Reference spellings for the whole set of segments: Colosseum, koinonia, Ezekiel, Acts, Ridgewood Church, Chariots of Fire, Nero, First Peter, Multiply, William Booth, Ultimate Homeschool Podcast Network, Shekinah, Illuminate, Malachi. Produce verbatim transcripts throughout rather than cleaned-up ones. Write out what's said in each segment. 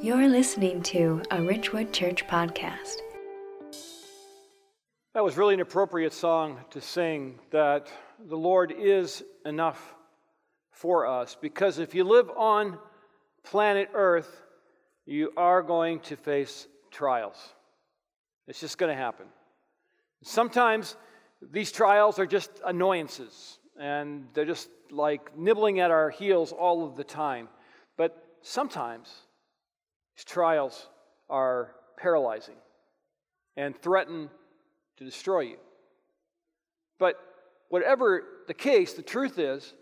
You're listening to a Ridgewood Church podcast. That was really an appropriate song to sing, that the Lord is enough for us. Because if you live on planet Earth, you are going to face trials. It's just going to happen. Sometimes these trials are just annoyances, and they're just like nibbling at our heels all of the time. But sometimes these trials are paralyzing and threaten to destroy you. But whatever the case, the truth is,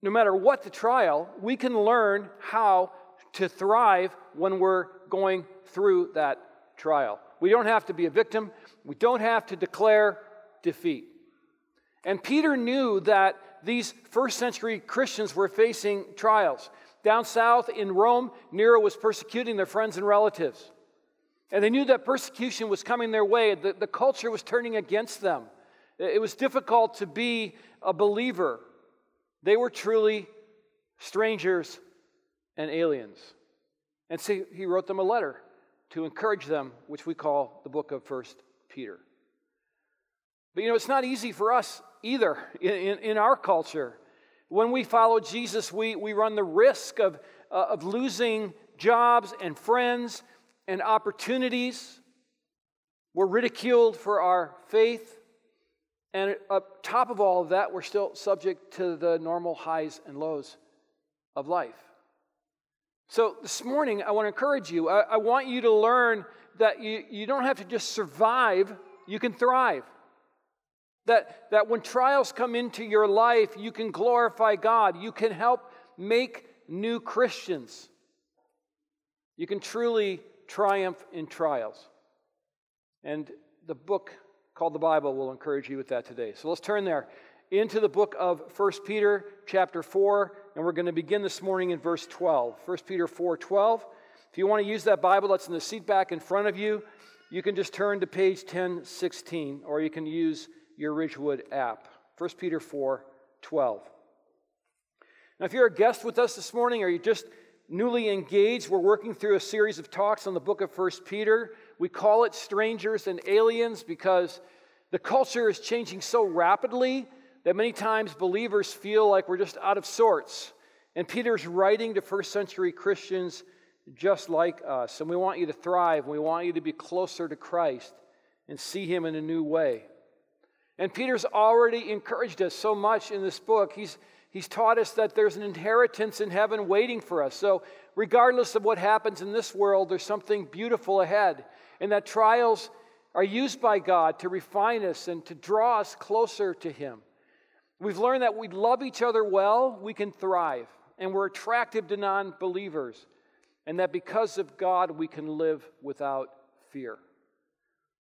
no matter what the trial, we can learn how to thrive when we're going through that trial. We don't have to be a victim. We don't have to declare defeat. And Peter knew that these first century Christians were facing trials. Down south in Rome, Nero was persecuting their friends and relatives. And they knew that persecution was coming their way. The, the culture was turning against them. It was difficult to be a believer. They were truly strangers and aliens. And so he wrote them a letter to encourage them, which we call the book of First Peter. But you know, it's not easy for us either in, in, in our culture. When we follow Jesus, we, we run the risk of, uh, of losing jobs and friends and opportunities. We're ridiculed for our faith. And up top of all of that, we're still subject to the normal highs and lows of life. So this morning, I want to encourage you. I, I want you to learn that you, you don't have to just survive, you can thrive. That, that when trials come into your life, you can glorify God. You can help make new Christians. You can truly triumph in trials. And the book called the Bible will encourage you with that today. So let's turn there into the book of First Peter chapter four, and we're going to begin this morning in verse twelve. First Peter four twelve. If you want to use that Bible that's in the seat back in front of you, you can just turn to page ten sixteen, or you can use your Ridgewood app. First Peter four twelve. Now, if you're a guest with us this morning, or you're just newly engaged, we're working through a series of talks on the book of First Peter. We call it Strangers and Aliens because the culture is changing so rapidly that many times believers feel like we're just out of sorts. And Peter's writing to first century Christians just like us. And we want you to thrive. We want you to be closer to Christ and see him in a new way. And Peter's already encouraged us so much in this book. He's, he's taught us that there's an inheritance in heaven waiting for us. So regardless of what happens in this world, there's something beautiful ahead. And that trials are used by God to refine us and to draw us closer to him. We've learned that we love each other well, we can thrive. And we're attractive to non-believers. And that because of God, we can live without fear.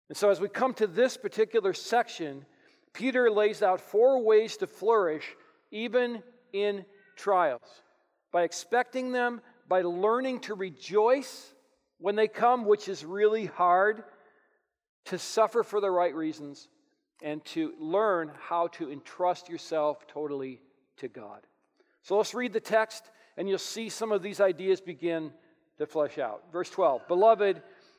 And so as we come to this particular section, Peter lays out four ways to flourish even in trials. By expecting them, by learning to rejoice when they come, which is really hard, to suffer for the right reasons, and to learn how to entrust yourself totally to God. So let's read the text, and you'll see some of these ideas begin to flesh out. Verse twelve, Beloved,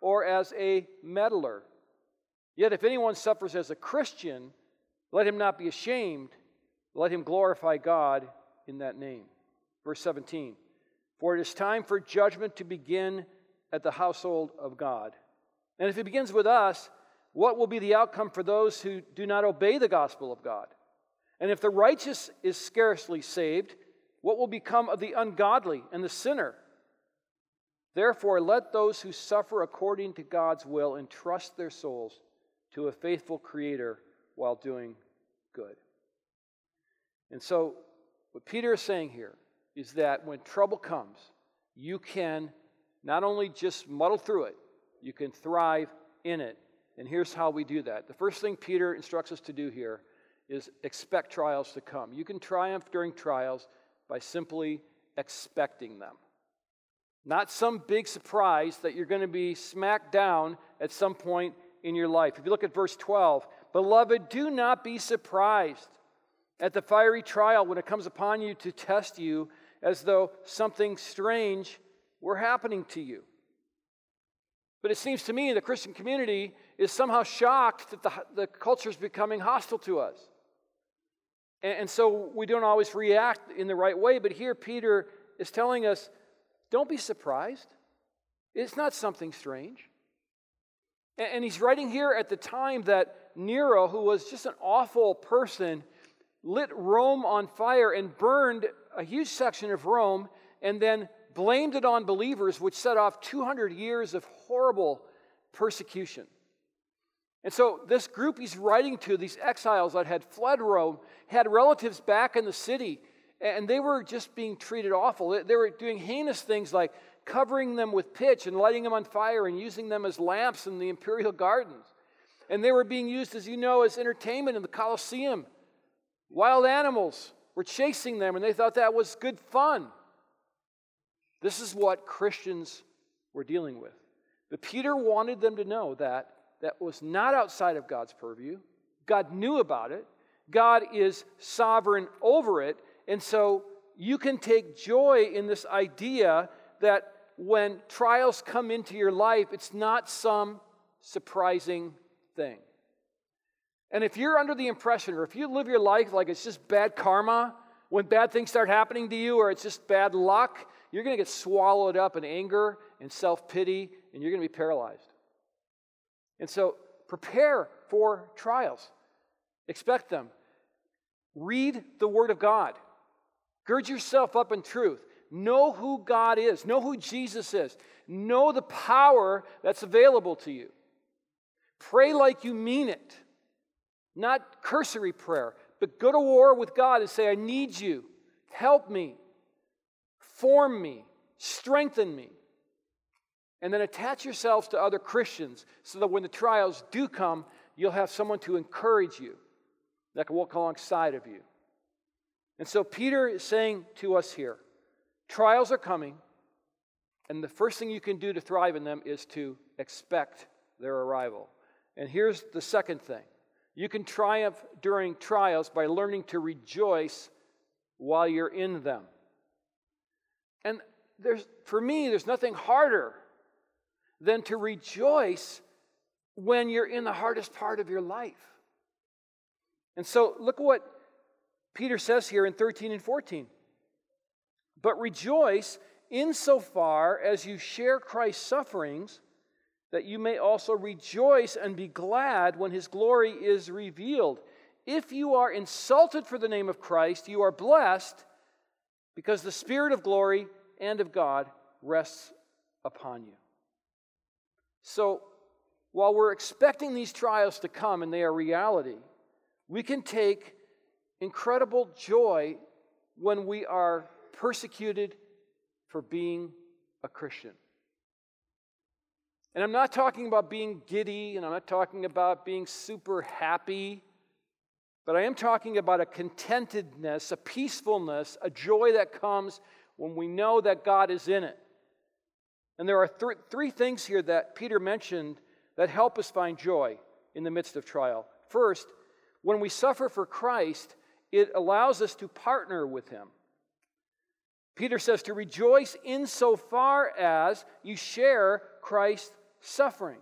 or as a meddler. Yet if anyone suffers as a Christian, let him not be ashamed. Let him glorify God in that name. Verse seventeen, For it is time for judgment to begin at the household of God. And if it begins with us, what will be the outcome for those who do not obey the gospel of God? And if the righteous is scarcely saved, what will become of the ungodly and the sinner? Therefore, let those who suffer according to God's will entrust their souls to a faithful Creator while doing good. And so, what Peter is saying here is that when trouble comes, you can not only just muddle through it, you can thrive in it. And here's how we do that. The first thing Peter instructs us to do here is expect trials to come. You can triumph during trials by simply expecting them. Not some big surprise that you're going to be smacked down at some point in your life. If you look at verse twelve, beloved, do not be surprised at the fiery trial when it comes upon you to test you as though something strange were happening to you. But it seems to me the Christian community is somehow shocked that the, the culture is becoming hostile to us. And, and so we don't always react in the right way. But here Peter is telling us, don't be surprised. It's not something strange. And, and he's writing here at the time that Nero, who was just an awful person, lit Rome on fire and burned a huge section of Rome and then blamed it on believers, which set off two hundred years of horrible persecution. And so this group he's writing to, these exiles that had fled Rome, had relatives back in the city, and they were just being treated awful. They were doing heinous things like covering them with pitch and lighting them on fire and using them as lamps in the imperial gardens. And they were being used, as you know, as entertainment in the Colosseum. Wild animals were chasing them, and they thought that was good fun. This is what Christians were dealing with. But Peter wanted them to know that that was not outside of God's purview. God knew about it. God is sovereign over it. And so you can take joy in this idea that when trials come into your life, it's not some surprising thing. And if you're under the impression, or if you live your life like it's just bad karma, when bad things start happening to you, or it's just bad luck, you're going to get swallowed up in anger and self-pity, and you're going to be paralyzed. And so prepare for trials. Expect them. Read the Word of God. Gird yourself up in truth. Know who God is. Know who Jesus is. Know the power that's available to you. Pray like you mean it. Not cursory prayer, but go to war with God and say, I need you. Help me. Form me, strengthen me, and then attach yourselves to other Christians so that when the trials do come, you'll have someone to encourage you that can walk alongside of you. And so Peter is saying to us here, trials are coming, and the first thing you can do to thrive in them is to expect their arrival. And here's the second thing. You can triumph during trials by learning to rejoice while you're in them. And there's, for me, there's nothing harder than to rejoice when you're in the hardest part of your life. And so look what Peter says here in thirteen and fourteen. But rejoice insofar as you share Christ's sufferings, that you may also rejoice and be glad when his glory is revealed. If you are insulted for the name of Christ, you are blessed, because the Spirit of glory and of God rests upon you. So, while we're expecting these trials to come and they are reality, we can take incredible joy when we are persecuted for being a Christian. And I'm not talking about being giddy, and I'm not talking about being super happy. But I am talking about a contentedness, a peacefulness, a joy that comes when we know that God is in it. And there are th- three things here that Peter mentioned that help us find joy in the midst of trial. First, when we suffer for Christ, it allows us to partner with him. Peter says to rejoice insofar as you share Christ's sufferings.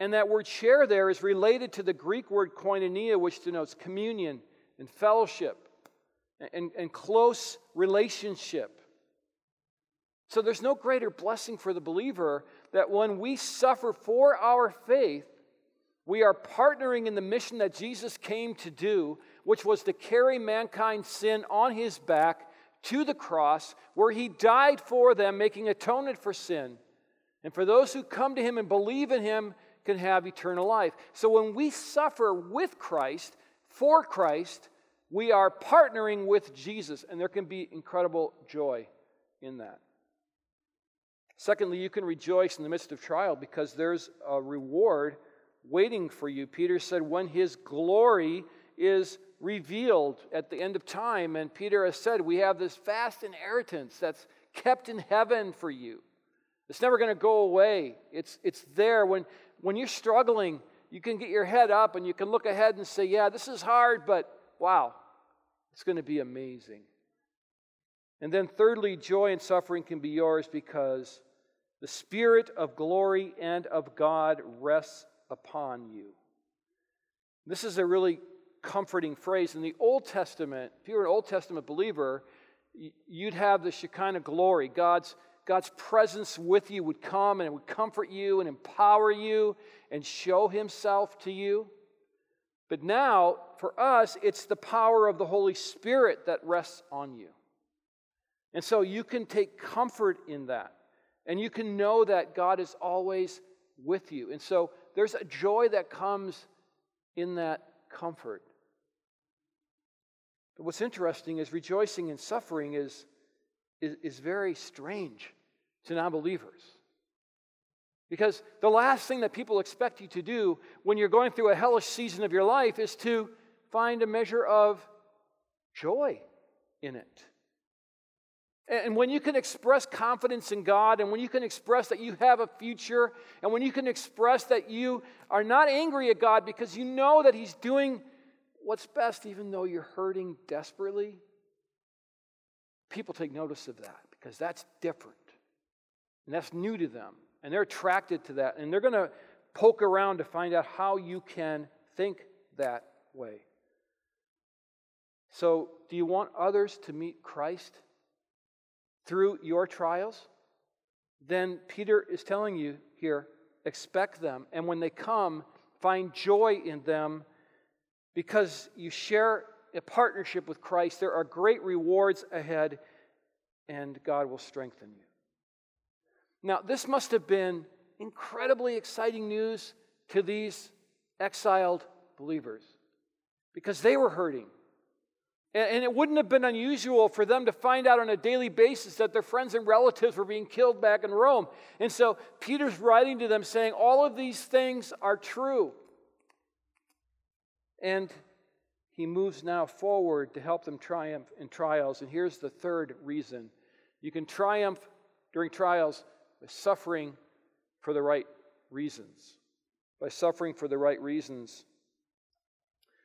And that word share there is related to the Greek word koinonia, which denotes communion and fellowship and, and close relationship. So there's no greater blessing for the believer that when we suffer for our faith, we are partnering in the mission that Jesus came to do, which was to carry mankind's sin on his back to the cross, where he died for them, making atonement for sin. And for those who come to him and believe in him, can have eternal life. So when we suffer with Christ, for Christ, we are partnering with Jesus, and there can be incredible joy in that. Secondly, you can rejoice in the midst of trial because there's a reward waiting for you. Peter said, when his glory is revealed at the end of time, and Peter has said, we have this vast inheritance that's kept in heaven for you. It's never going to go away. It's, it's there. When, when you're struggling, you can get your head up and you can look ahead and say, yeah, this is hard, but wow, it's going to be amazing. And then thirdly, joy and suffering can be yours because the Spirit of glory and of God rests upon you. This is a really comforting phrase. In the Old Testament, if you were an Old Testament believer, you'd have the Shekinah glory. God's, God's presence with you would come and it would comfort you and empower you and show himself to you. But now, for us, it's the power of the Holy Spirit that rests on you. And so you can take comfort in that. And you can know that God is always with you. And so there's a joy that comes in that comfort. But what's interesting is rejoicing in suffering is, is, is very strange to non-believers. Because the last thing that people expect you to do when you're going through a hellish season of your life is to find a measure of joy in it. And when you can express confidence in God, and when you can express that you have a future, and when you can express that you are not angry at God because you know that he's doing what's best even though you're hurting desperately, people take notice of that because that's different. And that's new to them. And they're attracted to that. And they're going to poke around to find out how you can think that way. So, do you want others to meet Christ through your trials? Then Peter is telling you here, expect them. And when they come, find joy in them because you share a partnership with Christ. There are great rewards ahead, and God will strengthen you. Now, this must have been incredibly exciting news to these exiled believers because they were hurting. And it wouldn't have been unusual for them to find out on a daily basis that their friends and relatives were being killed back in Rome. And so Peter's writing to them saying, all of these things are true. And he moves now forward to help them triumph in trials. And here's the third reason. You can triumph during trials by suffering for the right reasons. By suffering for the right reasons.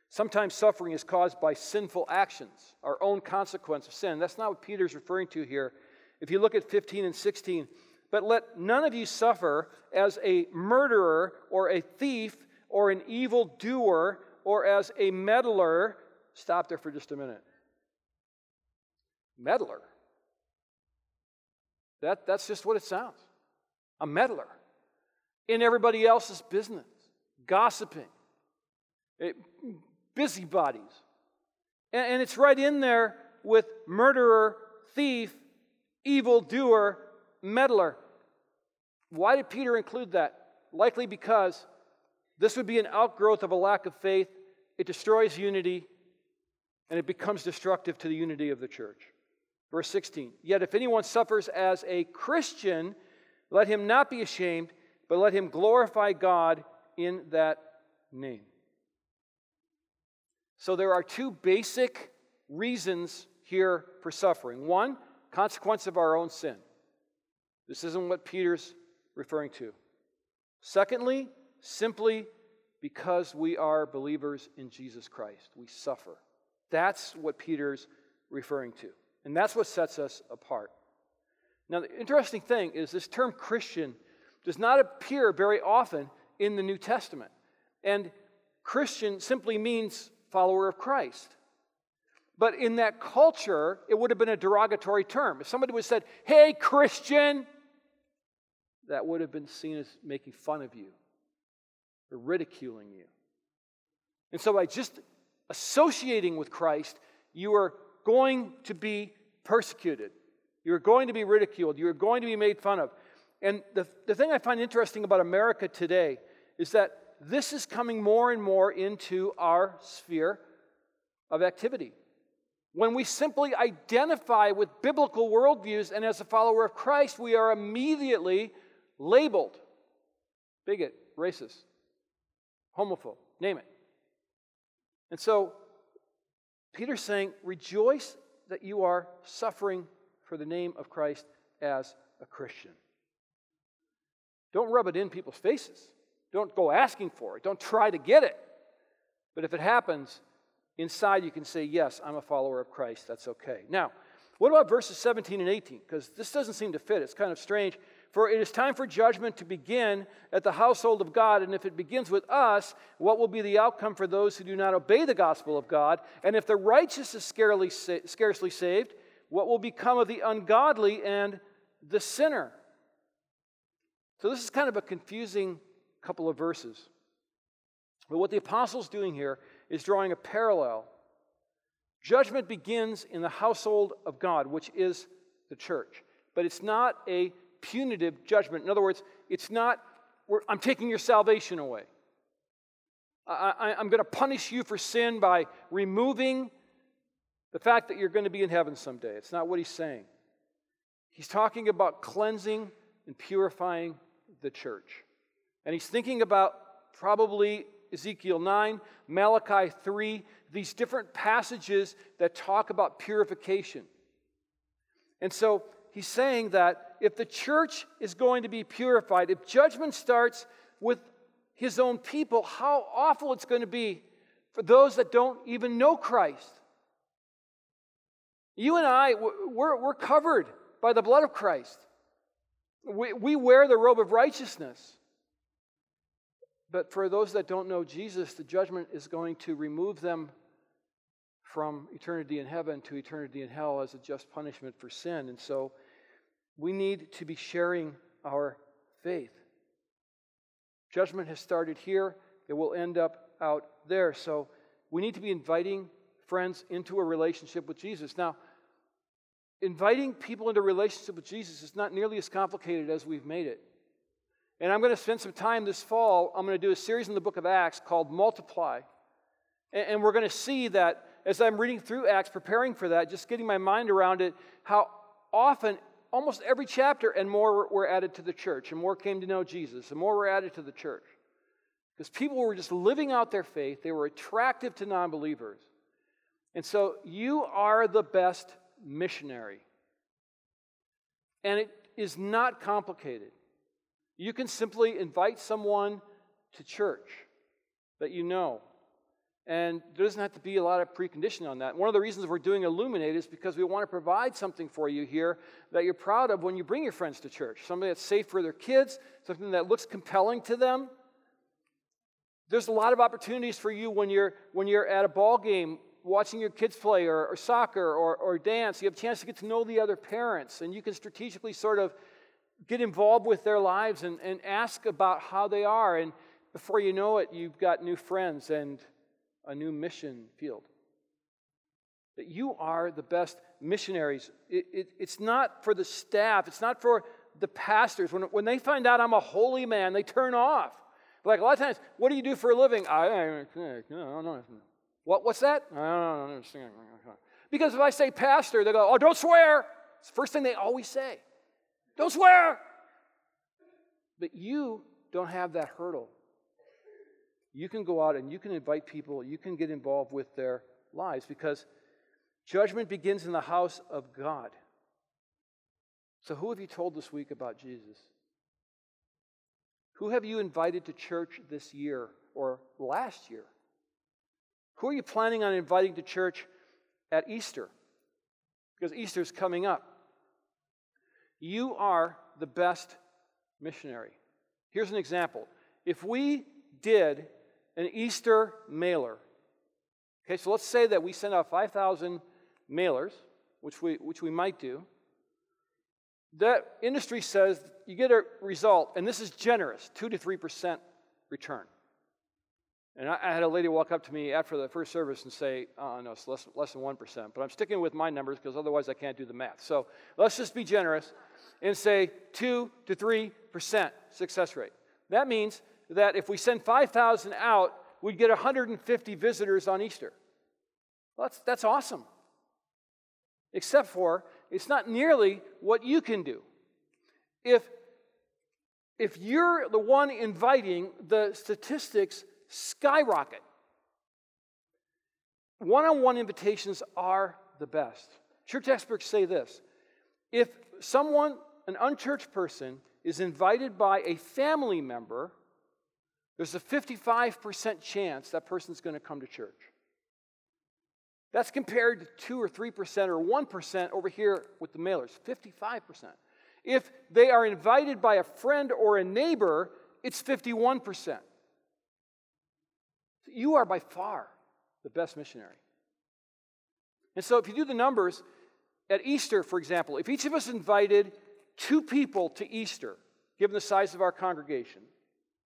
Sometimes suffering is caused by sinful actions, our own consequence of sin. That's not what Peter's referring to here. If you look at fifteen and sixteen, but let none of you suffer as a murderer or a thief or an evildoer or as a meddler. Stop there for just a minute. Meddler. That, that's just what it sounds. A meddler. In everybody else's business. Gossiping. It, busybodies. And, and it's right in there with murderer, thief, evildoer, meddler. Why did Peter include that? Likely because this would be an outgrowth of a lack of faith. It destroys unity, and it becomes destructive to the unity of the church. Verse sixteen, yet if anyone suffers as a Christian, let him not be ashamed, but let him glorify God in that name. So there are two basic reasons here for suffering. One, consequence of our own sin. This isn't what Peter's referring to. Secondly, simply because we are believers in Jesus Christ. We suffer. That's what Peter's referring to. And that's what sets us apart. Now, the interesting thing is this term Christian does not appear very often in the New Testament. And Christian simply means follower of Christ. But in that culture, it would have been a derogatory term. If somebody would have said, hey, Christian, that would have been seen as making fun of you or ridiculing you. And so by just associating with Christ, you are going to be persecuted. You are going to be ridiculed. You are going to be made fun of. And the, the thing I find interesting about America today is that this is coming more and more into our sphere of activity. When we simply identify with biblical worldviews, and as a follower of Christ, we are immediately labeled bigot, racist, homophobe, name it. And so Peter's saying, rejoice that you are suffering for the name of Christ as a Christian. Don't rub it in people's faces. Don't go asking for it. Don't try to get it. But if it happens, inside you can say, yes, I'm a follower of Christ. That's okay. Now, what about verses seventeen and eighteen? Because this doesn't seem to fit. It's kind of strange. For it is time for judgment to begin at the household of God, and if it begins with us, what will be the outcome for those who do not obey the gospel of God? And if the righteous is scarcely saved, what will become of the ungodly and the sinner? So this is kind of a confusing couple of verses. But what the apostle's doing here is drawing a parallel. Judgment begins in the household of God, which is the church. But it's not a punitive judgment. In other words, it's not, we're, I'm taking your salvation away. I, I, I'm going to punish you for sin by removing the fact that you're going to be in heaven someday. It's not what he's saying. He's talking about cleansing and purifying the church. And he's thinking about probably Ezekiel nine, Malachi three, these different passages that talk about purification. And so he's saying that if the church is going to be purified, if judgment starts with his own people, how awful it's going to be for those that don't even know Christ. You and I, we're, we're covered by the blood of Christ. We, we wear the robe of righteousness. But for those that don't know Jesus, the judgment is going to remove them from eternity in heaven to eternity in hell as a just punishment for sin. And so we need to be sharing our faith. Judgment has started here. It will end up out there. So we need to be inviting friends into a relationship with Jesus. Now, inviting people into a relationship with Jesus is not nearly as complicated as we've made it. And I'm going to spend some time this fall, I'm going to do a series in the book of Acts called Multiply. And we're going to see that as I'm reading through Acts, preparing for that, just getting my mind around it, how often, almost every chapter and more were added to the church, and more came to know Jesus, and more were added to the church. Because people were just living out their faith. They were attractive to non-believers. And so you are the best missionary. And it is not complicated. You can simply invite someone to church that you know. And there doesn't have to be a lot of precondition on that. One of the reasons we're doing Illuminate is because we want to provide something for you here that you're proud of when you bring your friends to church. Something that's safe for their kids, something that looks compelling to them. There's a lot of opportunities for you when you're when you're at a ball game watching your kids play or, or soccer or, or dance. You have a chance to get to know the other parents, and you can strategically sort of get involved with their lives and, and ask about how they are. And before you know it, you've got new friends and a new mission field. That you are the best missionaries. It, it, it's not for the staff. It's not for the pastors. When, when they find out I'm a holy man, they turn off. Like a lot of times, what do you do for a living? I, I, I don't know. What, what's that? I don't understand. Because if I say pastor, they go, oh, don't swear. It's the first thing they always say. Don't swear. But you don't have that hurdle. You can go out and you can invite people. You can get involved with their lives because judgment begins in the house of God. So who have you told this week about Jesus? Who have you invited to church this year or last year? Who are you planning on inviting to church at Easter? Because Easter's coming up. You are the best missionary. Here's an example. If we did an Easter mailer, okay, so let's say that we send out five thousand mailers, which we which we might do. That industry says you get a result, and this is generous, two to three percent return. And I, I had a lady walk up to me after the first service and say, oh, no, it's less, less than one percent. But I'm sticking with my numbers because otherwise I can't do the math. So let's just be generous and say two to three percent success rate. That means that if we send five thousand out, we'd get one hundred fifty visitors on Easter. Well, that's, that's awesome. except for it's not nearly what you can do. If, if you're the one inviting, the statistics skyrocket. One-on-one invitations are the best. Church experts say this. If someone, an unchurched person, is invited by a family member, there's a fifty-five percent chance that person's going to come to church. That's compared to two or three percent or one percent over here with the mailers, fifty-five percent. If they are invited by a friend or a neighbor, it's fifty-one percent. You are by far the best missionary. And so if you do the numbers, at Easter, for example, if each of us invited two people to Easter, given the size of our congregation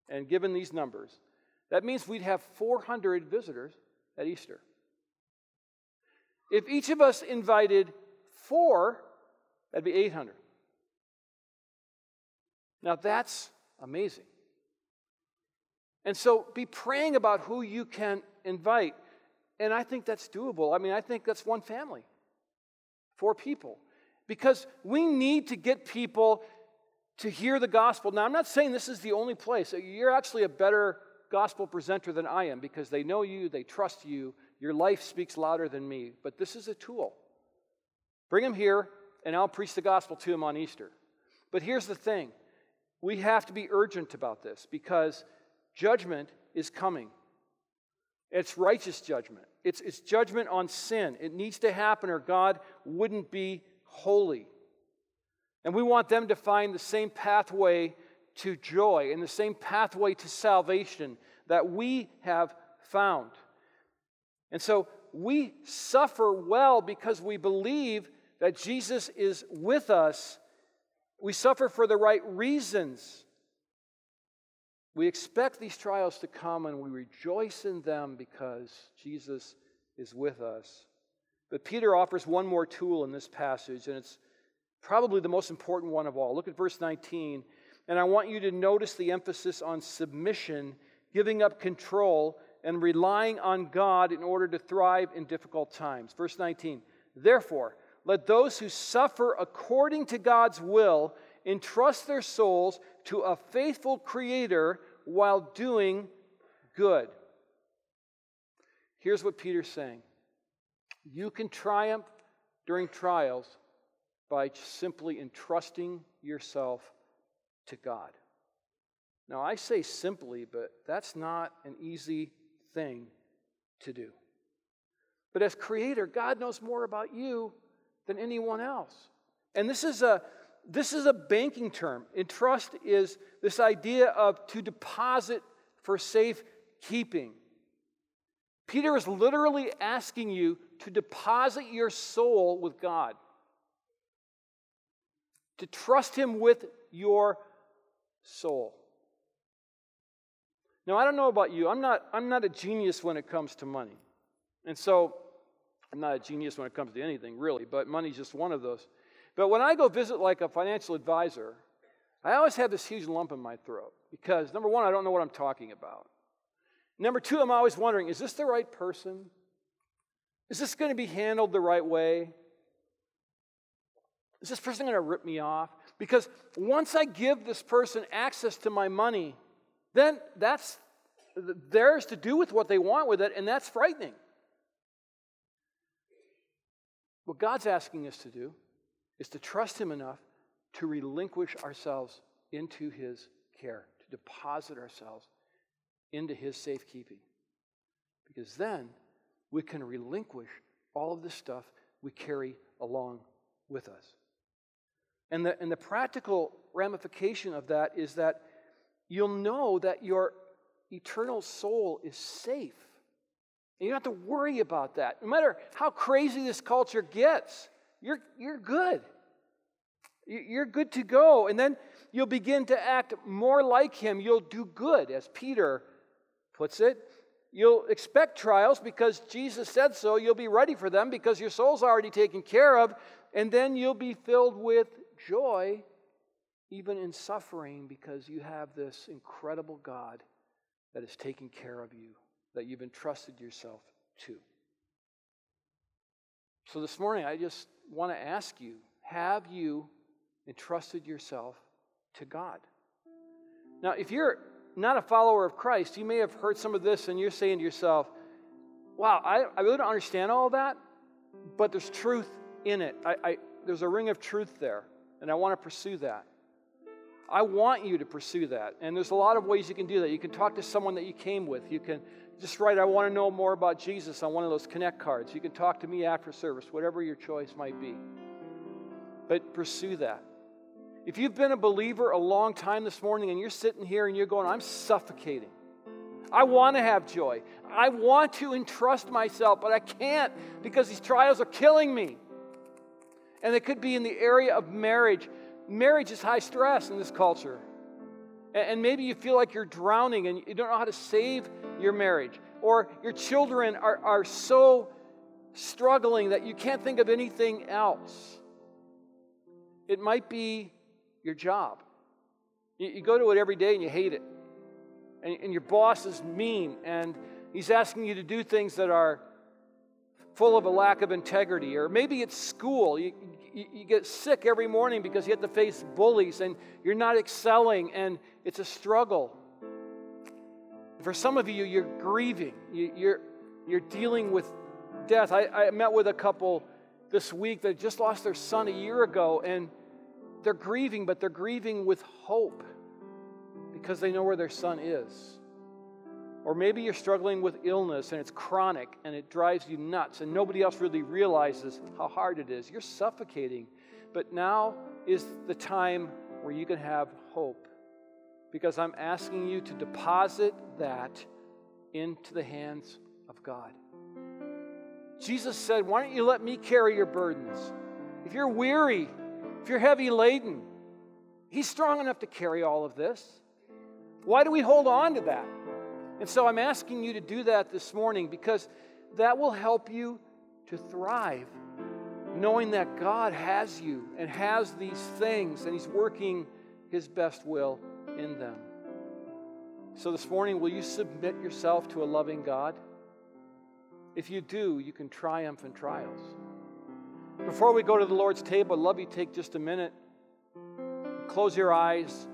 and given these numbers, that means we'd have four hundred visitors at Easter. If each of us invited four, that'd be eight hundred. Now that's amazing. And so be praying about who you can invite. And I think that's doable. I mean, I think that's one family, four people. Because we need to get people to hear the gospel. Now, I'm not saying this is the only place. You're actually a better gospel presenter than I am because they know you, they trust you. Your life speaks louder than me, but this is a tool. Bring them here, and I'll preach the gospel to them on Easter. But here's the thing. We have to be urgent about this because judgment is coming. It's righteous judgment. It's, it's judgment on sin. It needs to happen or God wouldn't be holy. And we want them to find the same pathway to joy and the same pathway to salvation that we have found. And so we suffer well because we believe that Jesus is with us. We suffer for the right reasons. We expect these trials to come and we rejoice in them because Jesus is with us. But Peter offers one more tool in this passage, and it's probably the most important one of all. Look at verse nineteen, and I want you to notice the emphasis on submission, giving up control, and relying on God in order to thrive in difficult times. Verse nineteen, therefore, let those who suffer according to God's will entrust their souls to a faithful Creator while doing good. Here's what Peter's saying. You can triumph during trials by simply entrusting yourself to God. Now, I say simply, but that's not an easy thing to do. But as Creator, God knows more about you than anyone else. And this is a this is a banking term. Entrust is this idea of to deposit for safe keeping. Peter is literally asking you to deposit your soul with God, to trust Him with your soul. Now, I don't know about you. I'm not, I'm not a genius when it comes to money. And so, I'm not a genius when it comes to anything, really, but money's just one of those. But when I go visit, like, a financial advisor, I always have this huge lump in my throat because, number one, I don't know what I'm talking about. Number two, I'm always wondering, is this the right person? Is this going to be handled the right way? Is this person going to rip me off? Because once I give this person access to my money, then that's theirs to do with what they want with it, and that's frightening. What God's asking us to do is to trust Him enough to relinquish ourselves into His care, to deposit ourselves into His safekeeping. Because then we can relinquish all of the stuff we carry along with us. And the, and the practical ramification of that is that you'll know that your eternal soul is safe. And you don't have to worry about that. No matter how crazy this culture gets, you're, you're good. You're good to go. And then you'll begin to act more like Him. You'll do good, as Peter puts it. You'll expect trials because Jesus said so. You'll be ready for them because your soul's already taken care of. And then you'll be filled with joy even in suffering because you have this incredible God that is taking care of you, that you've entrusted yourself to. So this morning, I just want to ask you, have you entrusted yourself to God? Now, if you're not a follower of Christ, you may have heard some of this and you're saying to yourself, wow, I, I really don't understand all that, but there's truth in it. I, I, there's a ring of truth there, and I want to pursue that. I want you to pursue that, and there's a lot of ways you can do that. You can talk to someone that you came with. You can just write, I want to know more about Jesus on one of those Connect cards. You can talk to me after service, whatever your choice might be. But pursue that. If you've been a believer a long time this morning and you're sitting here and you're going, I'm suffocating. I want to have joy. I want to entrust myself, but I can't because these trials are killing me. And it could be in the area of marriage. Marriage is high stress in this culture. And maybe you feel like you're drowning and you don't know how to save your marriage. Or your children are, are so struggling that you can't think of anything else. It might be your job. You, you go to it every day and you hate it. And, and your boss is mean and he's asking you to do things that are full of a lack of integrity. Or maybe it's school. You, you, you get sick every morning because you have to face bullies and you're not excelling and it's a struggle. For some of you, you're grieving. You, you're, you're dealing with death. I, I met with a couple this week that just lost their son a year ago and they're grieving, but they're grieving with hope because they know where their son is. Or maybe you're struggling with illness and it's chronic and it drives you nuts and nobody else really realizes how hard it is. You're suffocating, but now is the time where you can have hope because I'm asking you to deposit that into the hands of God. Jesus said, why don't you let me carry your burdens? If you're weary, if you're heavy laden, he's strong enough to carry all of this. Why do we hold on to that? And so I'm asking you to do that this morning because that will help you to thrive, knowing that God has you and has these things and he's working his best will in them. So this morning, will you submit yourself to a loving God? If you do, you can triumph in trials. Before we go to the Lord's table, I'd love you to take just a minute, close your eyes,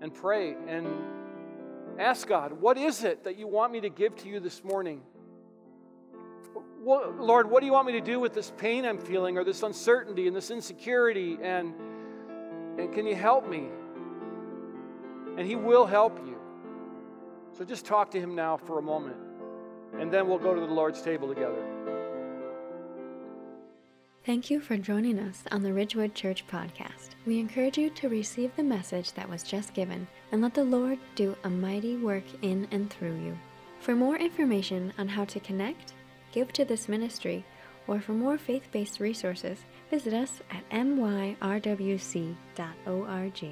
and pray, and ask God, what is it that you want me to give to you this morning? What, Lord, what do you want me to do with this pain I'm feeling, or this uncertainty, and this insecurity, and, and can you help me? And he will help you. So just talk to him now for a moment. And then we'll go to the Lord's table together. Thank you for joining us on the Ridgewood Church podcast. We encourage you to receive the message that was just given and let the Lord do a mighty work in and through you. For more information on how to connect, give to this ministry, or for more faith-based resources, visit us at m y r w c dot org.